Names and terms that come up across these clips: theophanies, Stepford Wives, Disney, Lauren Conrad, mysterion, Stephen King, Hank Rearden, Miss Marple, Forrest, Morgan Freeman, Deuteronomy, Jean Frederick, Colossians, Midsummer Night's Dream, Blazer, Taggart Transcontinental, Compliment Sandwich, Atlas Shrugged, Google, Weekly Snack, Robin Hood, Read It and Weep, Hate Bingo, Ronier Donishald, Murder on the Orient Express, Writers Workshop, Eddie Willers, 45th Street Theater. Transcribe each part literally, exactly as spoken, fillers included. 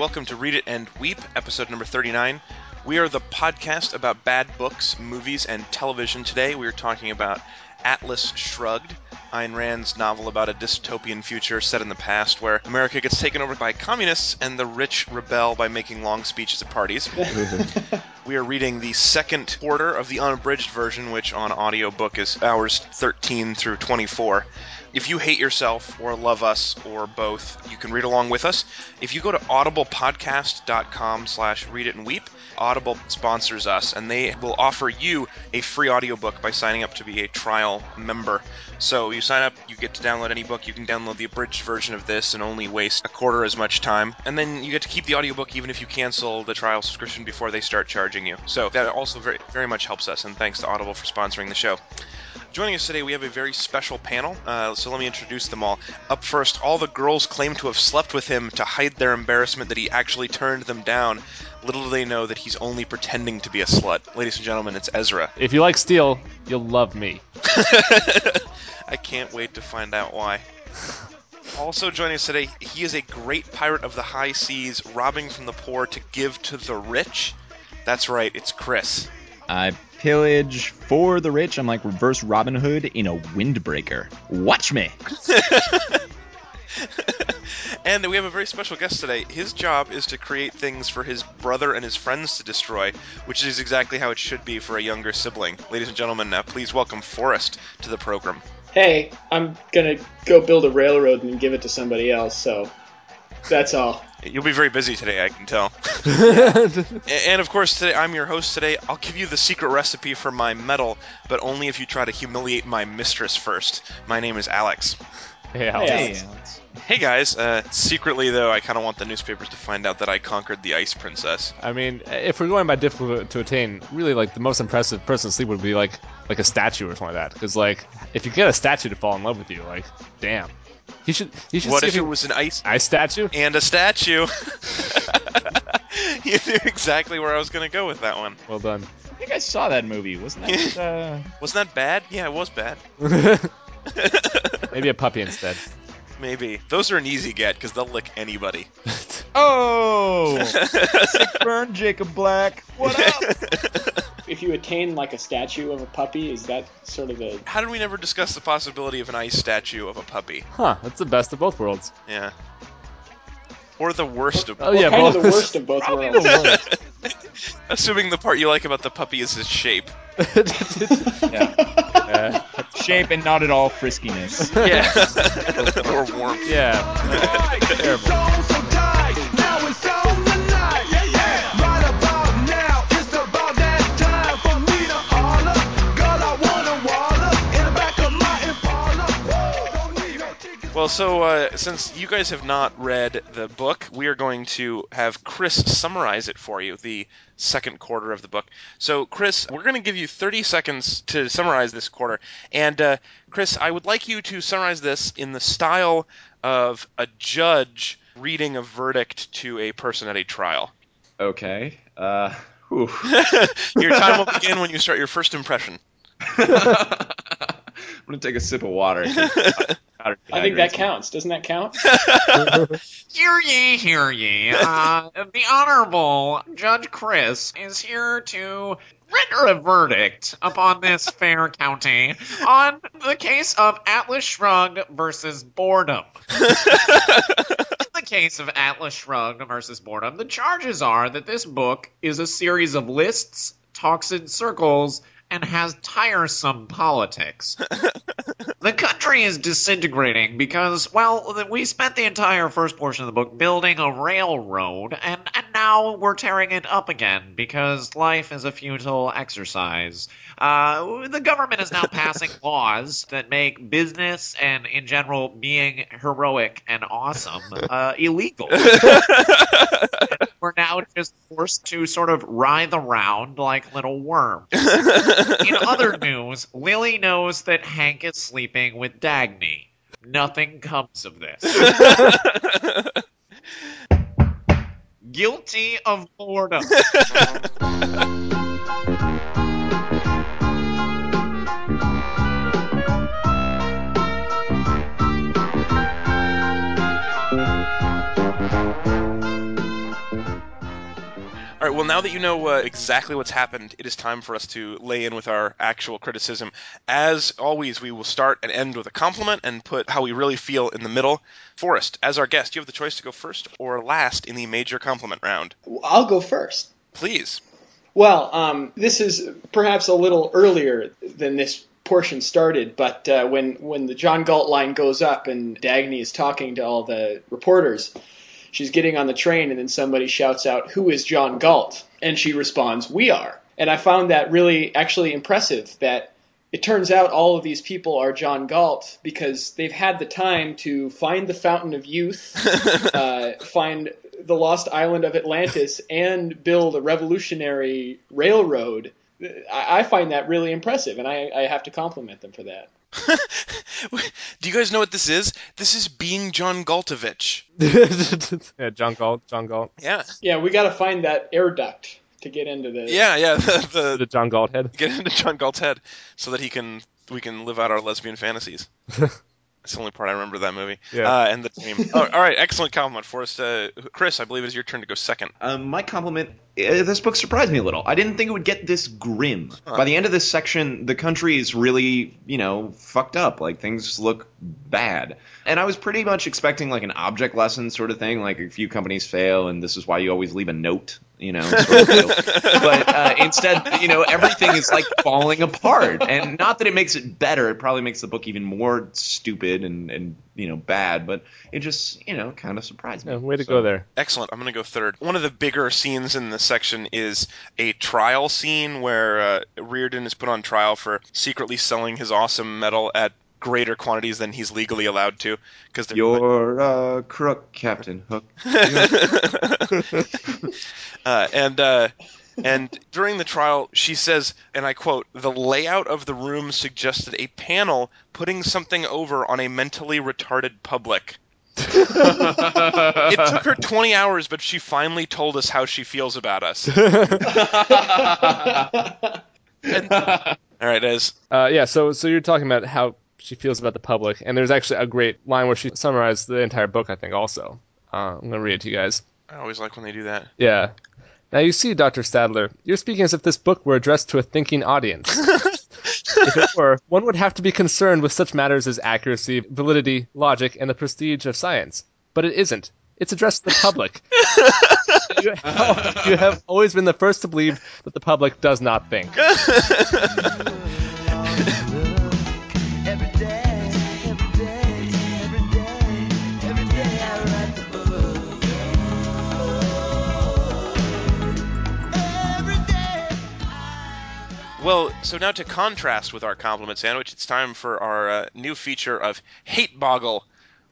Welcome to Read It and Weep, episode number thirty-nine. We are the podcast about bad books, movies, and television. Today we are talking about Atlas Shrugged, Ayn Rand's novel about a dystopian future set in the past where America gets taken over by communists and the rich rebel by making long speeches at parties. We are reading the second quarter of the unabridged version, which on audiobook is hours thirteen through twenty-four. If you hate yourself or love us or both, you can read along with us. If you go to audiblepodcast.com slash read it and weep, Audible sponsors us, and they will offer you a free audiobook by signing up to be a trial member. So you sign up, you get to download any book. You can download the abridged version of this and only waste a quarter as much time. And then you get to keep the audiobook even if you cancel the trial subscription before they start charging you. So that also very, very much helps us, and thanks to Audible for sponsoring the show. Joining us today, we have a very special panel, uh, so let me introduce them all. Up first, all the girls claim to have slept with him to hide their embarrassment that he actually turned them down. Little do they know that he's only pretending to be a slut. Ladies and gentlemen, it's Ezra. If you like Steel, you'll love me. I can't wait to find out why. Also joining us today, he is a great pirate of the high seas, robbing from the poor to give to the rich. That's right, it's Chris. I pillage for the rich. I'm like reverse Robin Hood in a windbreaker. Watch me. And we have a very special guest today. His job is to create things for his brother and his friends to destroy, which is exactly how it should be for a younger sibling. Ladies and gentlemen, uh, please welcome Forrest to the program. Hey, I'm going to go build a railroad and give it to somebody else, so that's all. You'll be very busy today, I can tell. And, of course, today I'm your host today. I'll give you the secret recipe for my medal, but only if you try to humiliate my mistress first. My name is Alex. Hey, Alex. Hey, Alex. Hey guys. Uh, secretly, though, I kind of want the newspapers to find out that I conquered the Ice Princess. I mean, if we're going by difficult to attain, really, like, the most impressive person to sleep would be, like, like a statue or something like that. Because, like, if you get a statue to fall in love with you, like, damn. You should, you should what if it was an ice ice statue? And a statue. You knew exactly where I was going to go with that one. Well done. I think I saw that movie. Wasn't that uh... Wasn't that bad? Yeah, it was bad. Maybe a puppy instead. Maybe. Those are an easy get because they'll lick anybody. Oh! Sick burn, Jacob Black. What up? If you attain, like, a statue of a puppy, is that sort of a... How did we never discuss the possibility of an ice statue of a puppy? Huh, that's the best of both worlds. Yeah. Or the worst of both worlds. Oh, yeah, well, kind of the worst of both worlds. Assuming the part you like about the puppy is its shape. Yeah. Uh, shape and not at all friskiness. Yeah. Or warmth. Yeah. Right. Terrible. Well, so uh, since you guys have not read the book, we are going to have Chris summarize it for you, the second quarter of the book. So, Chris, we're going to give you thirty seconds to summarize this quarter. And, uh, Chris, I would like you to summarize this in the style of a judge reading a verdict to a person at a trial. Okay. Uh, your time will begin when you start your first impression. I'm going to take a sip of water. I think that counts. Doesn't that count? Hear ye, hear ye. Uh, the Honorable Judge Chris is here to render a verdict upon this fair county on the case of Atlas Shrugged versus Boredom. In the case of Atlas Shrugged versus Boredom, the charges are that this book is a series of lists, talks in circles, and has tiresome politics. The country is disintegrating because, well, we spent the entire first portion of the book building a railroad, and, and now we're tearing it up again because life is a futile exercise. Uh, the government is now passing laws that make business and, in general, being heroic and awesome uh, illegal. We're now just forced to sort of writhe around like little worms. In other news, Lily knows that Hank is sleeping with Dagny. Nothing comes of this. Guilty of boredom. well, now that you know uh, exactly what's happened, it is time for us to lay in with our actual criticism. As always, we will start and end with a compliment and put how we really feel in the middle. Forrest, as our guest, you have the choice to go first or last in the major compliment round. I'll go first. Please. Well, um, this is perhaps a little earlier than this portion started, but uh, when, when the John Galt line goes up and Dagny is talking to all the reporters, she's getting on the train and then somebody shouts out, "Who is John Galt?" And she responds, "We are." And I found that really actually impressive that it turns out all of these people are John Galt because they've had the time to find the Fountain of Youth, uh, find the lost island of Atlantis, and build a revolutionary railroad. I, I find that really impressive, and I, I have to compliment them for that. Do you guys know what this is? This is being John Galtovich. yeah, John Galt, John Galt. Yeah. Yeah, we got to find that air duct to get into the Yeah, yeah, the, the, the John Galt head. Get into John Galt's head so that he can we can live out our lesbian fantasies. That's the only part I remember of that movie. Yeah. Uh, and the team. Oh, all right, excellent compliment for us. Uh, Chris, I believe it's your turn to go second. Um, my compliment, uh, this book surprised me a little. I didn't think it would get this grim. Huh. By the end of this section, the country is really, you know, fucked up. Like, things look bad. And I was pretty much expecting, like, an object lesson sort of thing. Like, a few companies fail, and this is why you always leave a note. You know, sort of but uh, instead, you know, everything is like falling apart, and not that it makes it better. It probably makes the book even more stupid and, and you know, bad, but it just, you know, kind of surprised me. Yeah, way to so. go there. Excellent. I'm going to go third. One of the bigger scenes in this section is a trial scene where uh, Rearden is put on trial for secretly selling his awesome metal at greater quantities than he's legally allowed to. Cause You're a uh, crook, Captain Hook. uh, and uh, and during the trial, she says, and I quote, "The layout of the room suggested a panel putting something over on a mentally retarded public." It took her twenty hours, but she finally told us how she feels about us. and, all right, Ez. Uh, yeah, so so you're talking about how she feels about the public, and there's actually a great line where she summarized the entire book, I think, also. Uh, I'm going to read it to you guys. I always like when they do that. Yeah. "Now you see, Doctor Sadler, you're speaking as if this book were addressed to a thinking audience. If it were, one would have to be concerned with such matters as accuracy, validity, logic, and the prestige of science. But it isn't. It's addressed to the public. You have, you have always been the first to believe that the public does not think." Well, so now to contrast with our compliment sandwich, it's time for our uh, new feature of Hate Boggle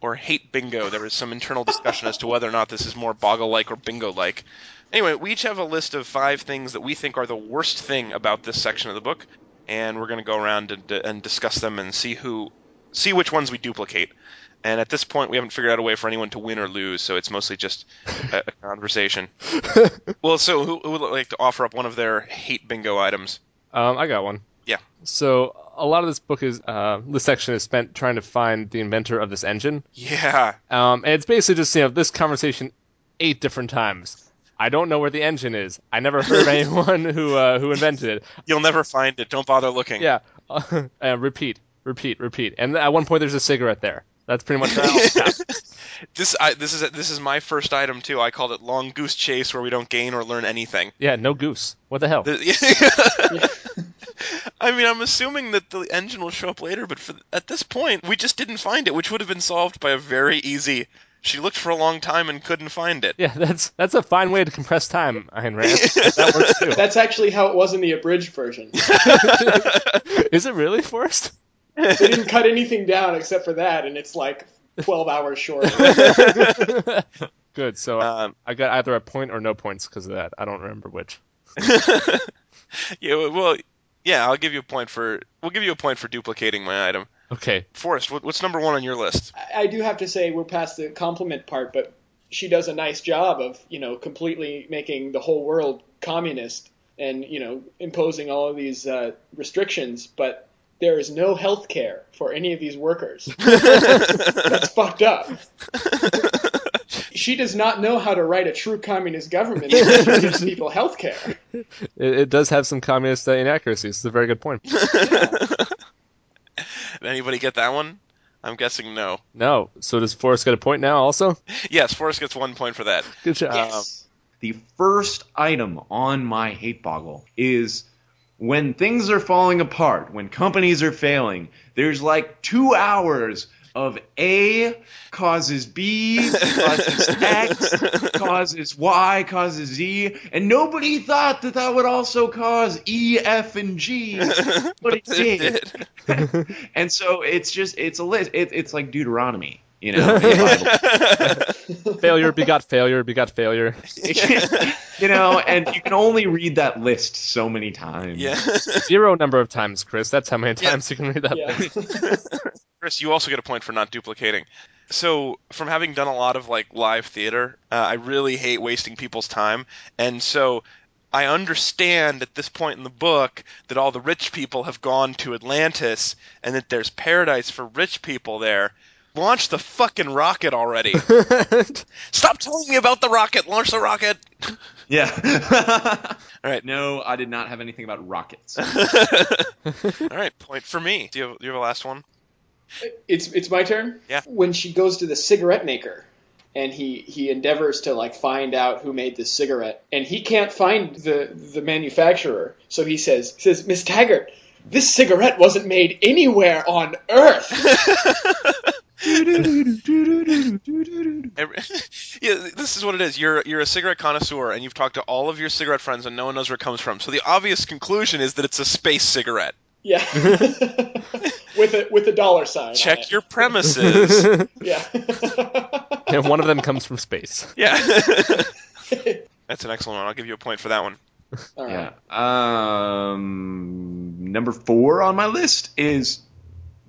or Hate Bingo. There was some internal discussion as to whether or not this is more boggle-like or bingo-like. Anyway, we each have a list of five things that we think are the worst thing about this section of the book, and we're going to go around and, and discuss them and see who, see which ones we duplicate. And at this point, we haven't figured out a way for anyone to win or lose, so it's mostly just a, a conversation. Well, so who, who would like to offer up one of their Hate Bingo items? Um, I got one. Yeah. So a lot of this book is, uh, this section is spent trying to find the inventor of this engine. Yeah. Um, and it's basically just, you know, this conversation eight different times. I don't know where the engine is. I never heard of anyone who uh, who invented it. You'll never find it. Don't bother looking. Yeah. Uh, uh, repeat, repeat, repeat. And at one point, there's a cigarette there. That's pretty much that. This I, this is this is my first item too. I called it Long Goose Chase, where we don't gain or learn anything. Yeah, no goose. What the hell? I mean, I'm assuming that the engine will show up later, but for, at this point, we just didn't find it, which would have been solved by a very easy. She looked for a long time and couldn't find it. Yeah, that's that's a fine way to compress time, Ayn Rand. That works too. That's actually how it was in the abridged version. Is it really, Forrest? They didn't cut anything down except for that, and it's like twelve hours short. Good, so um, I got either a point or no points because of that. I don't remember which. Yeah, well, yeah, I'll give you a point for we'll give you a point for duplicating my item. Okay. Forrest, what's number one on your list? I do have to say we're past the compliment part, but she does a nice job of, you know, completely making the whole world communist and, you know, imposing all of these uh, restrictions, but there is no health care for any of these workers. That's fucked up. she does not know how to write a true communist government that gives people health care. It, it does have some communist uh, inaccuracies. It's a very good point. Yeah. Did anybody get that one? I'm guessing no. No. So does Forrest get a point now also? Yes, Forrest gets one point for that. Good job. Yes. The first item on my hate boggle is when things are falling apart, when companies are failing, there's like two hours of A causes B, causes X, causes Y, causes Z, and nobody thought that that would also cause E, F, and G, but, but it did. It did. And so it's just, it's a list. It, it's like Deuteronomy, you know. Failure begot failure begot failure. You know, and you can only read that list so many times. Yeah. Zero number of times, Chris. That's how many times yeah. you can read that yeah. list. Chris, you also get a point for not duplicating. So, from having done a lot of like live theater, uh, I really hate wasting people's time. And so I understand at this point in the book that all the rich people have gone to Atlantis and that there's paradise for rich people there. Launch the fucking rocket already. Stop telling me about the rocket. Launch the rocket. Yeah. All right. No, I did not have anything about rockets. All right. Point for me. Do you have, do you have a last one? It's it's my turn? Yeah. When she goes to the cigarette maker and he, he endeavors to like find out who made this cigarette and he can't find the, the manufacturer. So he says, says, Miss Taggart, this cigarette wasn't made anywhere on Earth. Yeah, this is what it is. You're you're a cigarette connoisseur, and you've talked to all of your cigarette friends, and no one knows where it comes from. So the obvious conclusion is that it's a space cigarette. Yeah, with a with a dollar sign. Check your premises. Yeah, and one of them comes from space. Yeah, that's an excellent one. I'll give you a point for that one. All right. Yeah. Um, number four on my list is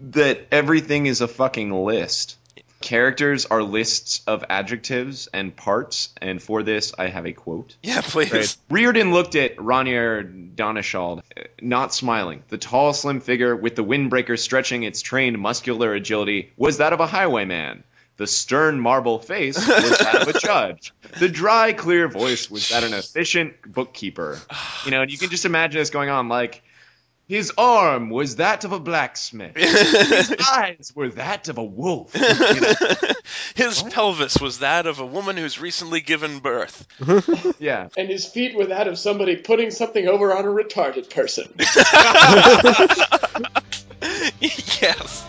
that everything is a fucking list. Characters are lists of adjectives and parts, and for this I have a quote. Yeah, please. Right. Rearden looked at Ronier Donishald, not smiling. The tall, slim figure with the windbreaker stretching its trained muscular agility was that of a highwayman. The stern marble face was that of a judge. The dry, clear voice was that of an efficient bookkeeper. You know, and you can just imagine this going on like, his arm was that of a blacksmith. His eyes were that of a wolf. You know? His what? Pelvis was that of a woman who's recently given birth. Yeah. And his feet were that of somebody putting something over on a retarded person. Yes.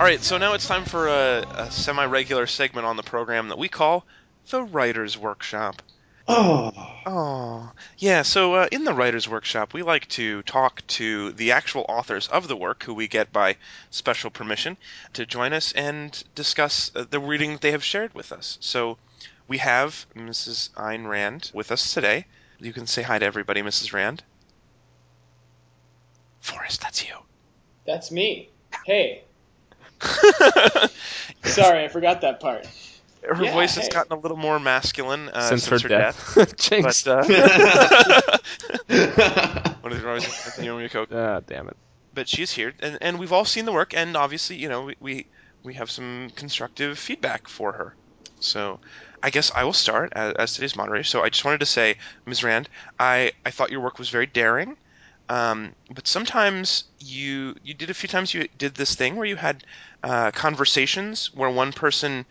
All right, so now it's time for a, a semi-regular segment on the program that we call the Writer's Workshop. Oh. Oh. Yeah, so uh, in the Writer's Workshop, we like to talk to the actual authors of the work, who we get by special permission, to join us and discuss uh, the reading that they have shared with us. So we have Missus Ayn Rand with us today. You can say hi to everybody, Missus Rand. Forrest, that's you. That's me. Hey. Sorry, I forgot that part. Her yeah, voice has hey. gotten a little more masculine uh, since, since her, her death. death. Jinx. But, uh, what is it? Ah, damn it. But she's here, and, and we've all seen the work, and obviously, you know, we, we we have some constructive feedback for her. So I guess I will start as, as today's moderator. So I just wanted to say, Miz Rand, I, I thought your work was very daring. Um, but sometimes you you did a few times you did this thing where you had uh, conversations where one person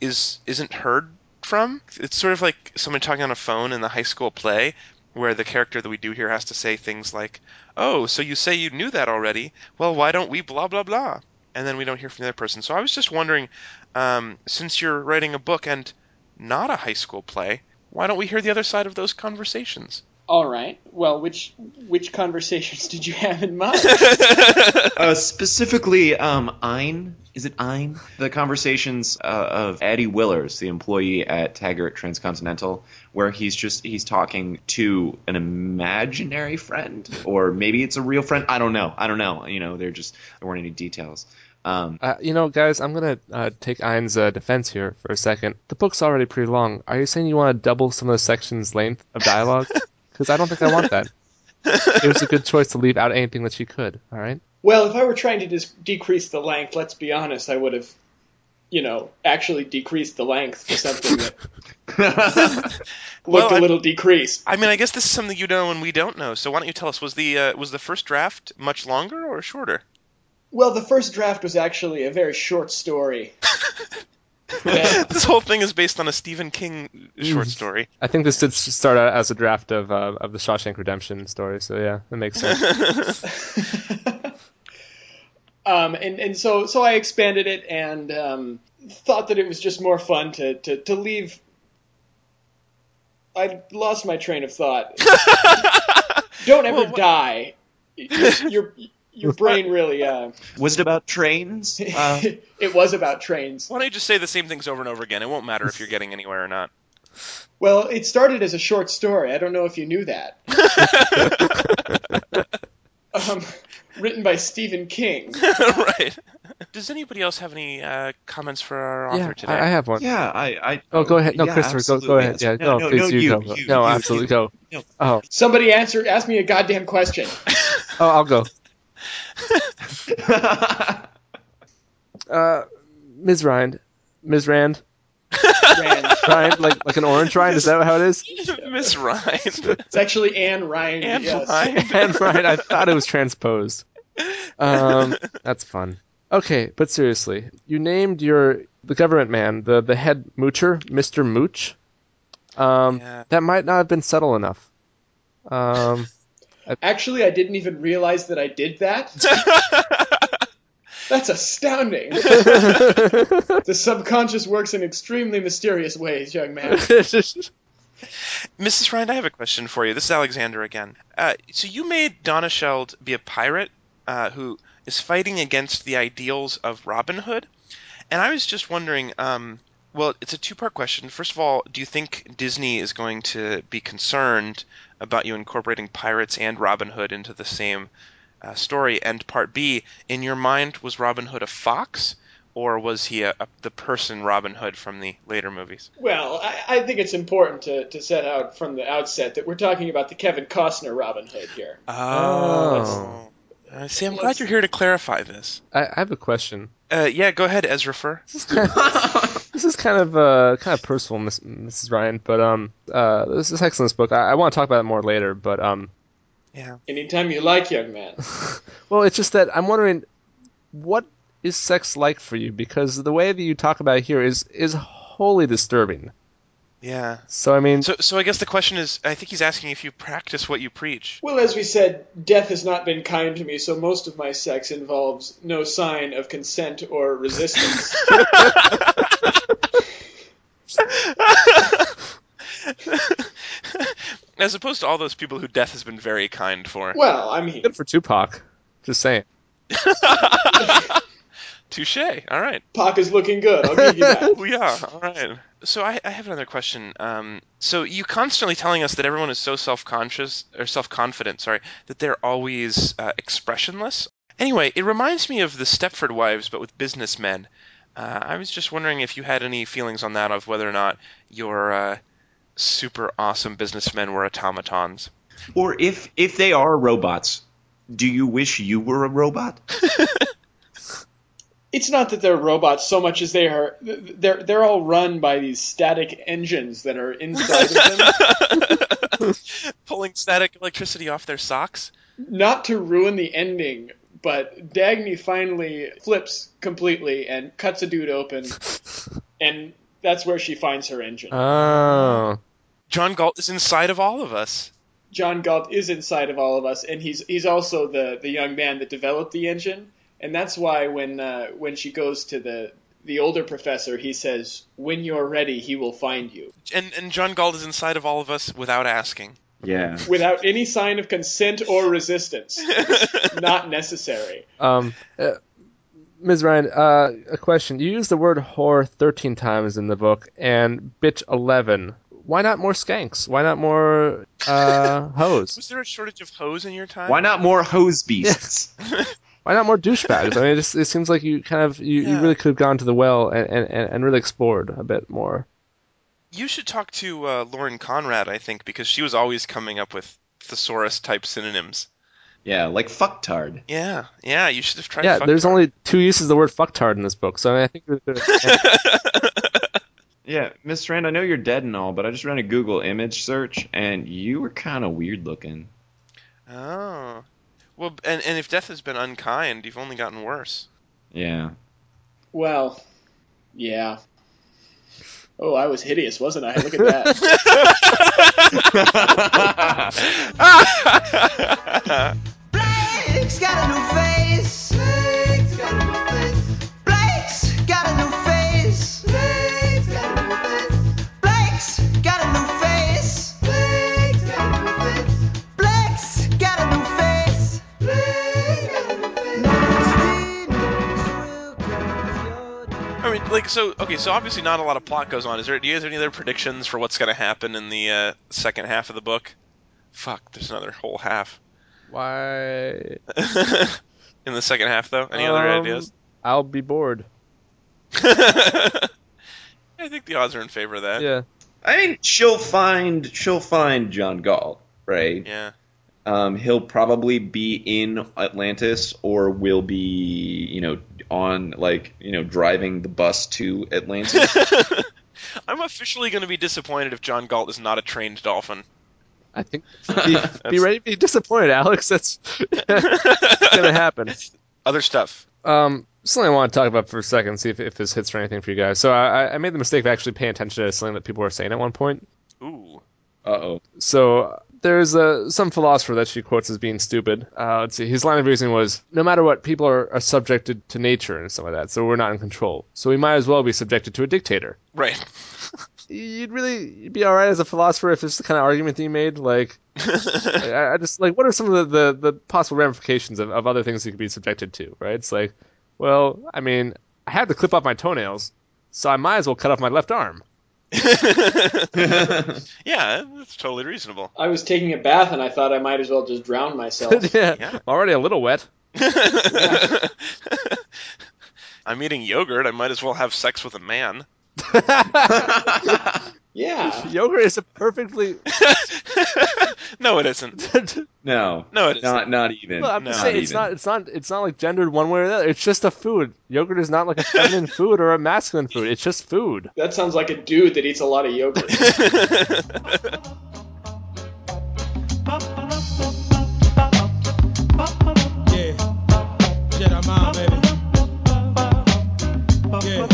is isn't heard from. It's sort of like someone talking on a phone in the high school play where the character that we do here has to say things like, "Oh, so you say you knew that already? Well, why don't we blah blah blah?" And then we don't hear from the other person. So I was just wondering, um, since you're writing a book and not a high school play, why don't we hear the other side of those conversations? All right. Well, which which conversations did you have in mind? uh, specifically, um, Ayn. Is it Ayn? The conversations uh, of Eddie Willers, the employee at Taggart Transcontinental, where he's just he's talking to an imaginary friend, or maybe it's a real friend. I don't know. I don't know. You know, they're just there weren't any details. Um, uh, you know, guys, I'm going to uh, take Ayn's uh, defense here for a second. The book's already pretty long. Are you saying you want to double some of the section's length of dialogue? Because I don't think I want that. It was a good choice to leave out anything that she could, all right? Well, if I were trying to dis- decrease the length, let's be honest, I would have, you know, actually decreased the length for something that looked well, a little I, decreased. I mean, I guess this is something you know and we don't know, so why don't you tell us, was the uh, was the first draft much longer or shorter? Well, the first draft was actually a very short story. Yeah. This whole thing is based on a Stephen King short story. I think this did start out as a draft of uh, of the Shawshank Redemption story, so yeah, that makes sense. um, and, and so so I expanded it and um, thought that it was just more fun to, to, to leave... I lost my train of thought. Don't ever well, die. You're... you're Your brain really... Uh... Was it about trains? Uh... It was about trains. Why don't you just say the same things over and over again? It won't matter if you're getting anywhere or not. Well, it started as a short story. I don't know if you knew that. um, written by Stephen King. Right. Does anybody else have any uh, comments for our author yeah, today? I, I have one. Yeah, I... I oh, go ahead. No, yeah, Christopher, go, go ahead. Yeah, no, no, no please, no, you, you go. You, no, you, absolutely, you, go. No. Oh. Somebody answer. Ask me a goddamn question. Oh, I'll go. uh, Miz Rind, Miz Rand, Rand. Rind, like like an orange rind. Is that how it is? Miss Rind. It's actually Anne Rind. Anne yes. Rind. Anne Rind. I thought it was transposed. Um, that's fun. Okay, but seriously, you named your the government man, the the head moocher, Mister Mooch. Um, yeah. That might not have been subtle enough. Um. Actually, I didn't even realize that I did that. That's astounding. The subconscious works in extremely mysterious ways, young man. Missus Rind, I have a question for you. This is Alexander again. Uh, so you made Donna Schultz be a pirate uh, who is fighting against the ideals of Robin Hood. And I was just wondering... Um, Well, it's a two-part question. First of all, do you think Disney is going to be concerned about you incorporating pirates and Robin Hood into the same uh, story? And part B, in your mind, was Robin Hood a fox, or was he a, a, the person Robin Hood from the later movies? Well, I, I think it's important to, to set out from the outset that we're talking about the Kevin Costner Robin Hood here. Oh. Uh, uh, see, I'm glad you're here to clarify this. I, I have a question. Uh, yeah, go ahead, Ezrafer. This is kind of uh, kind of personal, Miss, Missus Rind, but um, uh, this is an excellent book. I, I want to talk about it more later, but um, yeah. Anytime you like, young man. Well, it's just that I'm wondering, what is sex like for you? Because the way that you talk about it here is is wholly disturbing. Yeah. So I mean, so so I guess the question is, I think he's asking if you practice what you preach. Well, as we said, death has not been kind to me, so most of my sex involves no sign of consent or resistance. As opposed to all those people who death has been very kind for. Well, I mean, good for Tupac. Just saying. Touche. All right. Pac is looking good. I'll give you that. We are. All right. So I, I have another question. Um, so you constantly telling us that everyone is so self-conscious or self-confident, sorry, that they're always uh, expressionless. Anyway, it reminds me of the Stepford Wives, but with businessmen. Uh, I was just wondering if you had any feelings on that, of whether or not your uh, super awesome businessmen were automatons. Or if, if they are robots, do you wish you were a robot? It's not that they're robots so much as they are they're they're all run by these static engines that are inside of them. Pulling static electricity off their socks? Not to ruin the ending, but Dagny finally flips completely and cuts a dude open, and that's where she finds her engine. Oh. John Galt is inside of all of us. John Galt is inside of all of us, and he's he's also the, the young man that developed the engine, and that's why when uh, when she goes to the, the older professor, he says, when you're ready, he will find you. And, and John Galt is inside of all of us without asking. Yeah. Without any sign of consent or resistance. It's not necessary. Um, uh, Miz Rind, uh, a question. You use the word whore thirteen times in the book and bitch eleven. Why not more skanks? Why not more uh, hoes? Was there a shortage of hoes in your time? Why not more hose beasts? Yes. Why not more douchebags? I mean, it, just, it seems like you kind of you, yeah. you really could have gone to the well and, and, and really explored a bit more. You should talk to uh, Lauren Conrad, I think, because she was always coming up with thesaurus-type synonyms. Yeah, like fucktard. Yeah, yeah, you should have tried yeah, fucktard. Yeah, there's only two uses of the word fucktard in this book, so I, mean, I think... Yeah. yeah, Miss Rand, I know you're dead and all, but I just ran a Google image search, and you were kind of weird looking. Oh. Well, and, and if death has been unkind, you've only gotten worse. Yeah. Well, yeah. Oh, I was hideous, wasn't I? Look at that. Blake's got a new face. Blake's got a new face. Blake's got a new face. Blake's got a new face. Blake's got a new face. Blake's got a new face. Blake's got a new face. Blake's got a new face. I mean, like, so, okay, so obviously not a lot of plot goes on. Is there, do you guys have any other predictions for what's going to happen in the uh, second half of the book? Fuck, there's another whole half. Why? In the second half, though? Any um, other ideas? I'll be bored. I think the odds are in favor of that. Yeah. I mean, she'll find, she'll find John Galt, right? Yeah. Um, he'll probably be in Atlantis, or will be, you know, on, like, you know, driving the bus to Atlantis. I'm officially going to be disappointed if John Galt is not a trained dolphin. I think be, be ready to be disappointed, Alex. That's, that's going to happen. Other stuff. Um, something I want to talk about for a second, see if, if this hits for anything for you guys. So I, I made the mistake of actually paying attention to something that people were saying at one point. Ooh. Uh-oh. So... There's uh, some philosopher that she quotes as being stupid. Uh, let's see. His line of reasoning was, no matter what, people are, are subjected to nature and some of that, so we're not in control. So we might as well be subjected to a dictator. Right. You'd really you'd be all right as a philosopher if it's the kind of argument that you made. Like, I, I just, like, what are some of the, the, the possible ramifications of, of other things you could be subjected to, right? It's like, well, I mean, I had to clip off my toenails, so I might as well cut off my left arm. Yeah, that's totally reasonable. I was taking a bath and I thought I might as well just drown myself. yeah, yeah, already a little wet. Yeah. I'm eating yogurt. I might as well have sex with a man. Yeah, yogurt is a perfectly. No, it isn't. No, no, it isn't. Not, not even. Well, I'm no, just saying, not it's even. not. It's not. It's not like gendered one way or the other. It's just a food. Yogurt is not like a feminine food or a masculine food. It's just food. That sounds like a dude that eats a lot of yogurt. Yeah, yeah, I'm out, baby. Yeah.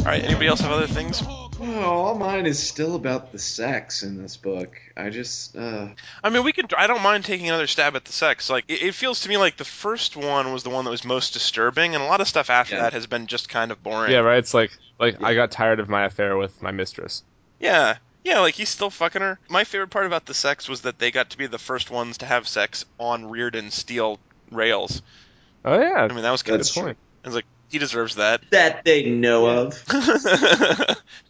All right. Anybody else have other things? Well, all mine is still about the sex in this book. I just, uh... I mean, we can... I don't mind taking another stab at the sex. Like, it, it feels to me like the first one was the one that was most disturbing, and a lot of stuff after yeah. that has been just kind of boring. Yeah, right? It's like, like yeah. I got tired of my affair with my mistress. Yeah. Yeah, like, he's still fucking her. My favorite part about the sex was that they got to be the first ones to have sex on Rearden Steel rails. Oh, yeah. I mean, that was kind That's of the point. I was like, he deserves that. That they know yeah. of.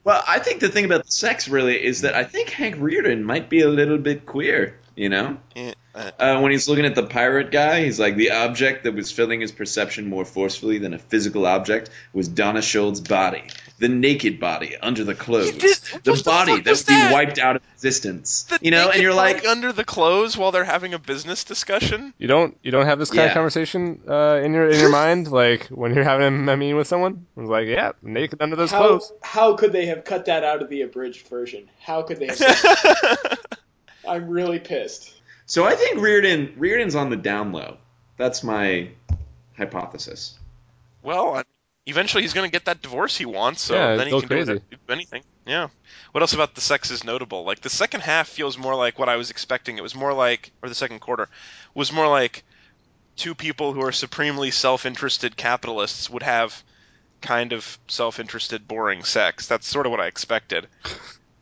Well, I think the thing about the sex, really, is that I think Hank Rearden might be a little bit queer, you know? Yeah. Uh, when he's looking at the pirate guy, he's like, the object that was filling his perception more forcefully than a physical object was Donna Schultz's body. The naked body under the clothes. Did, the body the that would that? be wiped out of existence. The you know, and you're like under the clothes while they're having a business discussion. You don't you don't have this kind yeah. of conversation uh, in your in your mind, like when you're having a meeting with someone? It's like, yeah, naked under those how, clothes. How could they have cut that out of the abridged version? How could they have that? I'm really pissed. So I think Rearden Rearden's on the down low. That's my hypothesis. Well, I, eventually he's going to get that divorce he wants, so yeah, then he can crazy. do anything. Yeah. What else about the sex is notable? Like, the second half feels more like what I was expecting. It was more like, or the second quarter, was more like two people who are supremely self-interested capitalists would have kind of self-interested, boring sex. That's sort of what I expected.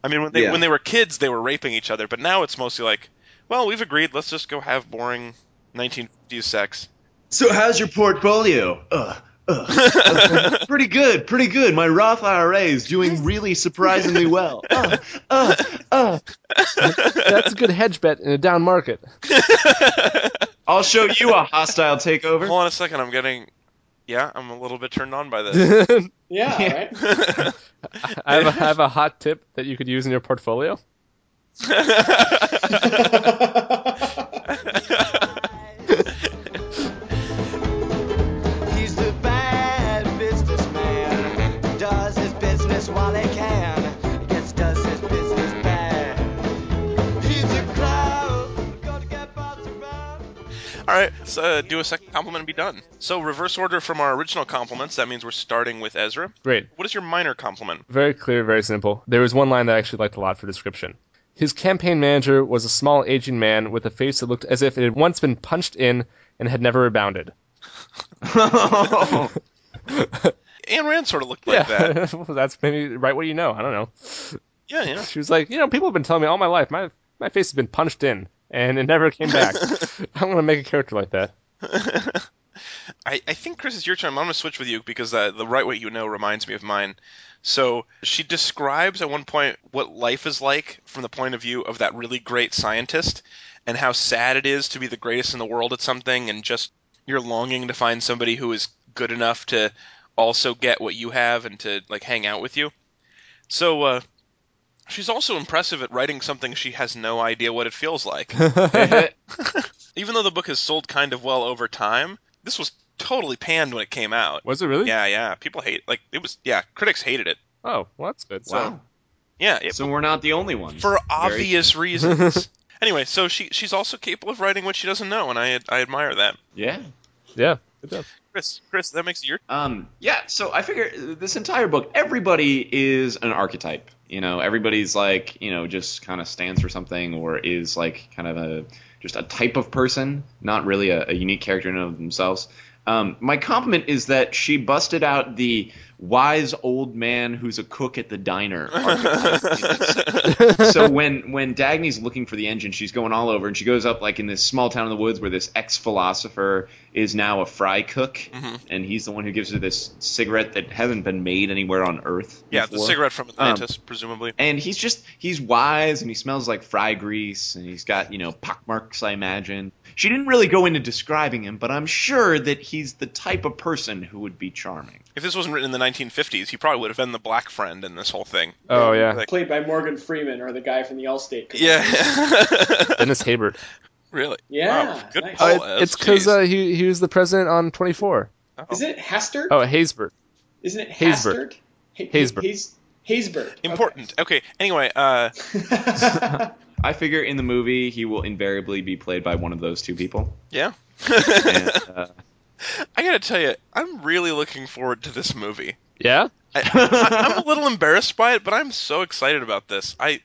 I mean, when they, yeah. when they were kids, they were raping each other, but now it's mostly like, well, we've agreed. Let's just go have boring nineteen fifties sex. So how's your portfolio? Ugh, ugh. Pretty good, pretty good. My Roth I R A is doing really surprisingly well. Uh, uh, uh. That's a good hedge bet in a down market. I'll show you a hostile takeover. Hold on a second. I'm getting... Yeah, I'm a little bit turned on by this. yeah, yeah, right? I, have a, I have a hot tip that you could use in your portfolio. He's the bad businessman. Does his business while he can. Gets does his business bad. He's a clown. Gonna get bounced around. All right, so uh, do a second compliment and be done. So reverse order from our original compliments. That means we're starting with Ezra. Great. What is your minor compliment? Very clear, very simple. There was one line that I actually liked a lot for description. His campaign manager was a small, aging man with a face that looked as if it had once been punched in and had never rebounded. Oh. Ayn Rand sort of looked like yeah. that. Well, that's maybe right what you know. I don't know. Yeah, yeah. She was like, you know, people have been telling me all my life, my my face has been punched in, and it never came back. I'm going to make a character like that. I, I think, Chris, it's your turn. I'm going to switch with you because uh, the right what you know reminds me of mine. So she describes at one point what life is like from the point of view of that really great scientist and how sad it is to be the greatest in the world at something and just you're longing to find somebody who is good enough to also get what you have and to like hang out with you. So uh, she's also impressive at writing something she has no idea what it feels like. Even though the book has sold kind of well over time, this was totally panned when it came out. Was it really? Yeah, yeah. People hate it. Like it was. Yeah, critics hated it. Oh, well, that's good. So, wow. Yeah. It, so we're not the only ones for obvious Very... reasons. Anyway, so she she's also capable of writing what she doesn't know, and I I admire that. Yeah. Yeah. It does. Chris, Chris, that makes it your. Um. Yeah. So I figure this entire book, everybody is an archetype. You know, everybody's like, you know, just kind of stands for something or is like kind of a just a type of person, not really a, a unique character in and of themselves. Um, my compliment is that she busted out the wise old man who's a cook at the diner. So when, when Dagny's looking for the engine, she's going all over, and she goes up like in this small town in the woods where this ex-philosopher is now a fry cook, mm-hmm. and he's the one who gives her this cigarette that hasn't been made anywhere on Earth before. Yeah, the cigarette from Atlantis, um, presumably. And he's just – he's wise, and he smells like fry grease, and he's got, you know, pockmarks, I imagine. She didn't really go into describing him, but I'm sure that he's the type of person who would be charming. If this wasn't written in the nineteen fifties, he probably would have been the black friend in this whole thing. Oh, yeah. Like, played by Morgan Freeman or the guy from the Allstate commercial. Yeah. Dennis Haysbert. Really? Yeah. Wow. Good nice. Pull, uh, it's because uh, he, he was the president on twenty-four. Oh. Isn't it Hastert? Oh, Haysbert. Isn't it Hastert? Haysbert. Haysbert. Haysbert. Important. Okay. okay. Anyway. Uh... I figure in the movie he will invariably be played by one of those two people. Yeah. and, uh, I gotta tell you, I'm really looking forward to this movie. Yeah? I, I, I'm a little embarrassed by it, but I'm so excited about this. I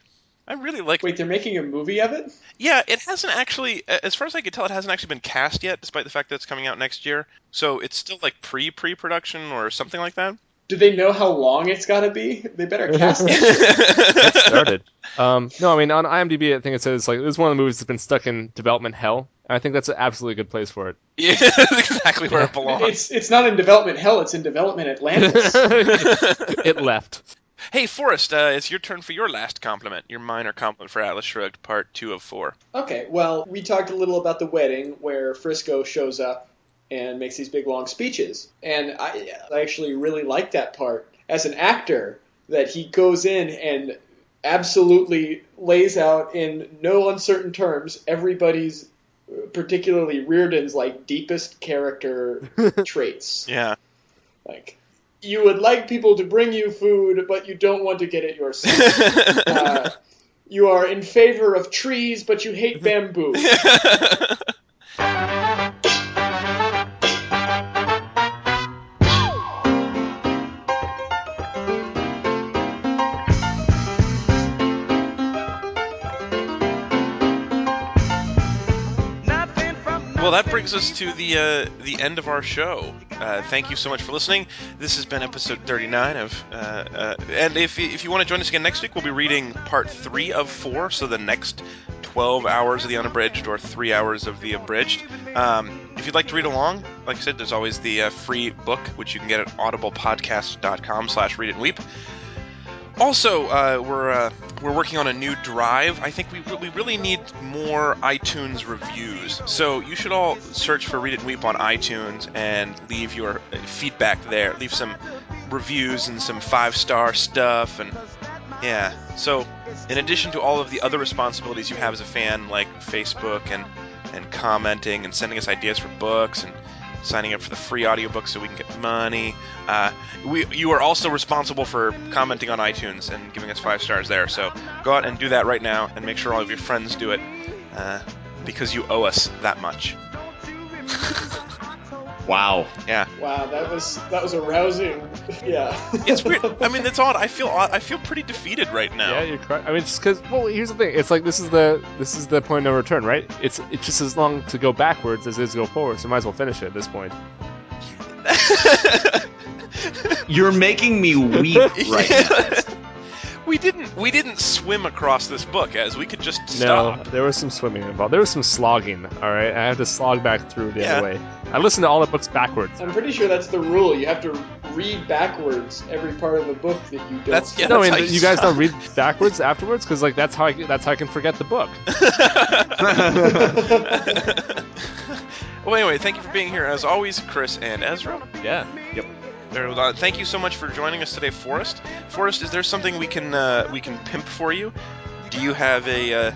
I really like... Wait, they're making a movie of it? Yeah, it hasn't actually... As far as I can tell, it hasn't actually been cast yet, despite the fact that it's coming out next year. So it's still like pre-pre-production or something like that. Do they know how long it's got to be? They better cast it. It started. Um, no, I mean, on I M D B, I think it says, like, this is one of the movies that's been stuck in development hell. And I think that's an absolutely good place for it. Yeah, that's exactly where it belongs. It's it's not in development hell, it's in development Atlantis. It left. Hey, Forrest, uh, it's your turn for your last compliment, your minor compliment for Atlas Shrugged, part two of four. Okay, well, we talked a little about the wedding where Frisco shows up and makes these big, long speeches. And I, I actually really like that part as an actor, that he goes in and absolutely lays out in no uncertain terms everybody's, particularly Rearden's, like, deepest character traits. Yeah. Like, you would like people to bring you food, but you don't want to get it yourself. uh, you are in favor of trees, but you hate bamboo. Well, that brings us to the uh, the end of our show. Uh, thank you so much for listening. This has been episode thirty-nine of, uh, uh, and if if you want to join us again next week, we'll be reading part three of four, so the next twelve hours of the unabridged or three hours of the abridged. Um, if you'd like to read along, like I said, there's always the uh, free book, which you can get at audible podcast dot com slash read it and weep. Also, uh, we're uh, we're working on a new drive. I think we really, really need more iTunes reviews. So you should all search for Read It and Weep on iTunes and leave your feedback there. Leave some reviews and some five-star stuff. And yeah, so in addition to all of the other responsibilities you have as a fan, like Facebook and, and commenting and sending us ideas for books and signing up for the free audiobook so we can get money. Uh, we you are also responsible for commenting on iTunes and giving us five stars there. So go out and do that right now and make sure all of your friends do it uh, because you owe us that much. Wow. Yeah. Wow, that was that was arousing. Yeah. It's weird. I mean, it's odd. I feel I feel pretty defeated right now. Yeah, you're correct. I mean, it's because well, here's the thing. It's like this is the this is the point of no return, right? It's it's just as long to go backwards as it is to go forward. So might as well finish it at this point. You're making me weep right yeah. now. We didn't we didn't swim across this book, as we could just stop. No, there was some swimming involved. There was some slogging, all right? I had to slog back through the yeah. other way. I listened to all the books backwards. I'm pretty sure that's the rule. You have to read backwards every part of the book that you don't. That's, yeah, no, that's I mean, you, you guys don't read backwards afterwards? Because like, that's, how I, that's how I can forget the book. Well, anyway, thank you for being here. As always, Chris and Ezra. Yeah. Yep. Thank you so much for joining us today, Forrest. Forrest, is there something we can uh, we can pimp for you? Do you have a uh,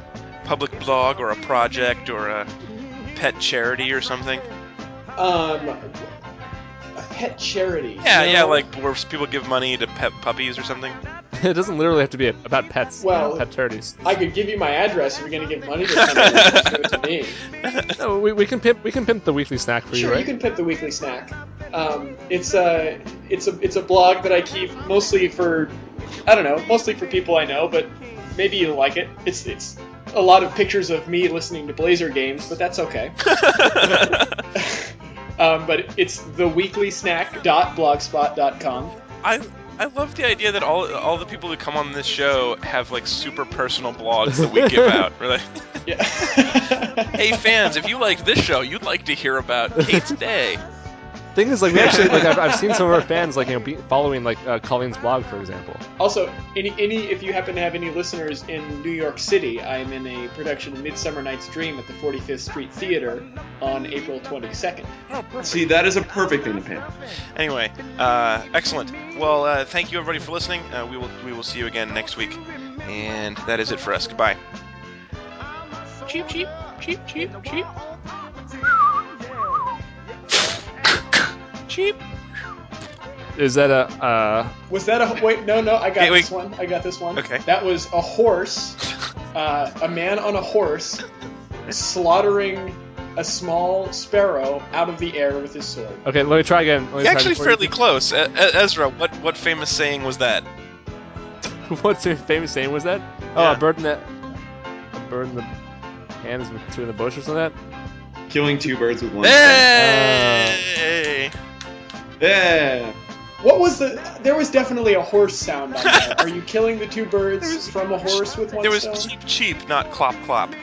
public blog or a project or a pet charity or something? Um, a pet charity? Yeah, no. yeah, like where people give money to pet puppies or something? It doesn't literally have to be about pets. Well, pet charities. I could give you my address if you're going to give money to somebody. To me. No, we, we can pimp. We can pimp the Weekly Snack for sure, you, right? Sure, you can pimp the Weekly Snack. Um, it's a it's a it's a blog that I keep mostly for I don't know, mostly for people I know, but maybe you like it. It's it's a lot of pictures of me listening to Blazer games, but that's okay. um, but it's the weekly snack dot blogspot dot com. I. I love the idea that all all the people who come on this show have like super personal blogs that we give out. We're like, yeah. Hey fans, if you like this show, you'd like to hear about Kate's day. Thing is, like we actually like I've, I've seen some of our fans like you know be following like uh, Colleen's blog, for example. Also, any any if you happen to have any listeners in New York City, I'm in a production of Midsummer Night's Dream at the forty-fifth Street Theater on April twenty-second. Oh, see, that is a perfect independent. Anyway, uh, excellent. Well, uh, thank you everybody for listening. Uh, we will we will see you again next week, and that is it for us. Goodbye. Cheep cheep cheep cheep cheep. Cheap. Is that a uh was that a wait no no I got wait, wait. this one I got this one okay that was a horse uh a man on a horse slaughtering a small sparrow out of the air with his sword. Okay, let me try again. Let me try actually fairly you... close. E- Ezra, what what famous saying was that? What famous saying was that? Oh, yeah. a bird in the a bird in the hand is between the bush or something like that. Killing two birds with one stone. Hey. Uh, Yeah. What was the? There was definitely a horse sound on there. Are you killing the two birds was, from a horse with one? There was stone? cheep cheep, not clop clop.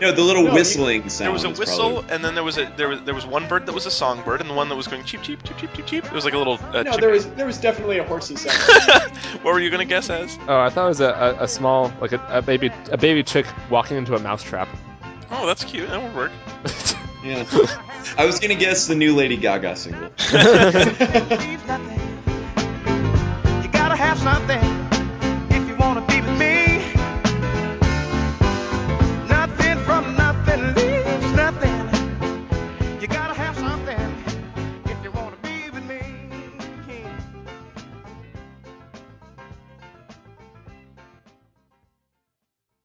No, the little no, whistling you, sound. There was a whistle, probably. And then there was a there was there was one bird that was a songbird, and the one that was going cheep cheep cheep cheep cheep cheep. It was like a little. Uh, no, chicken. there was there was definitely a horse's sound. What were you gonna guess as? Oh, I thought it was a, a, a small like a, a baby a baby chick walking into a mouse trap. Oh, that's cute. That would work. Yeah. I was gonna guess the new Lady Gaga single. You gotta have something.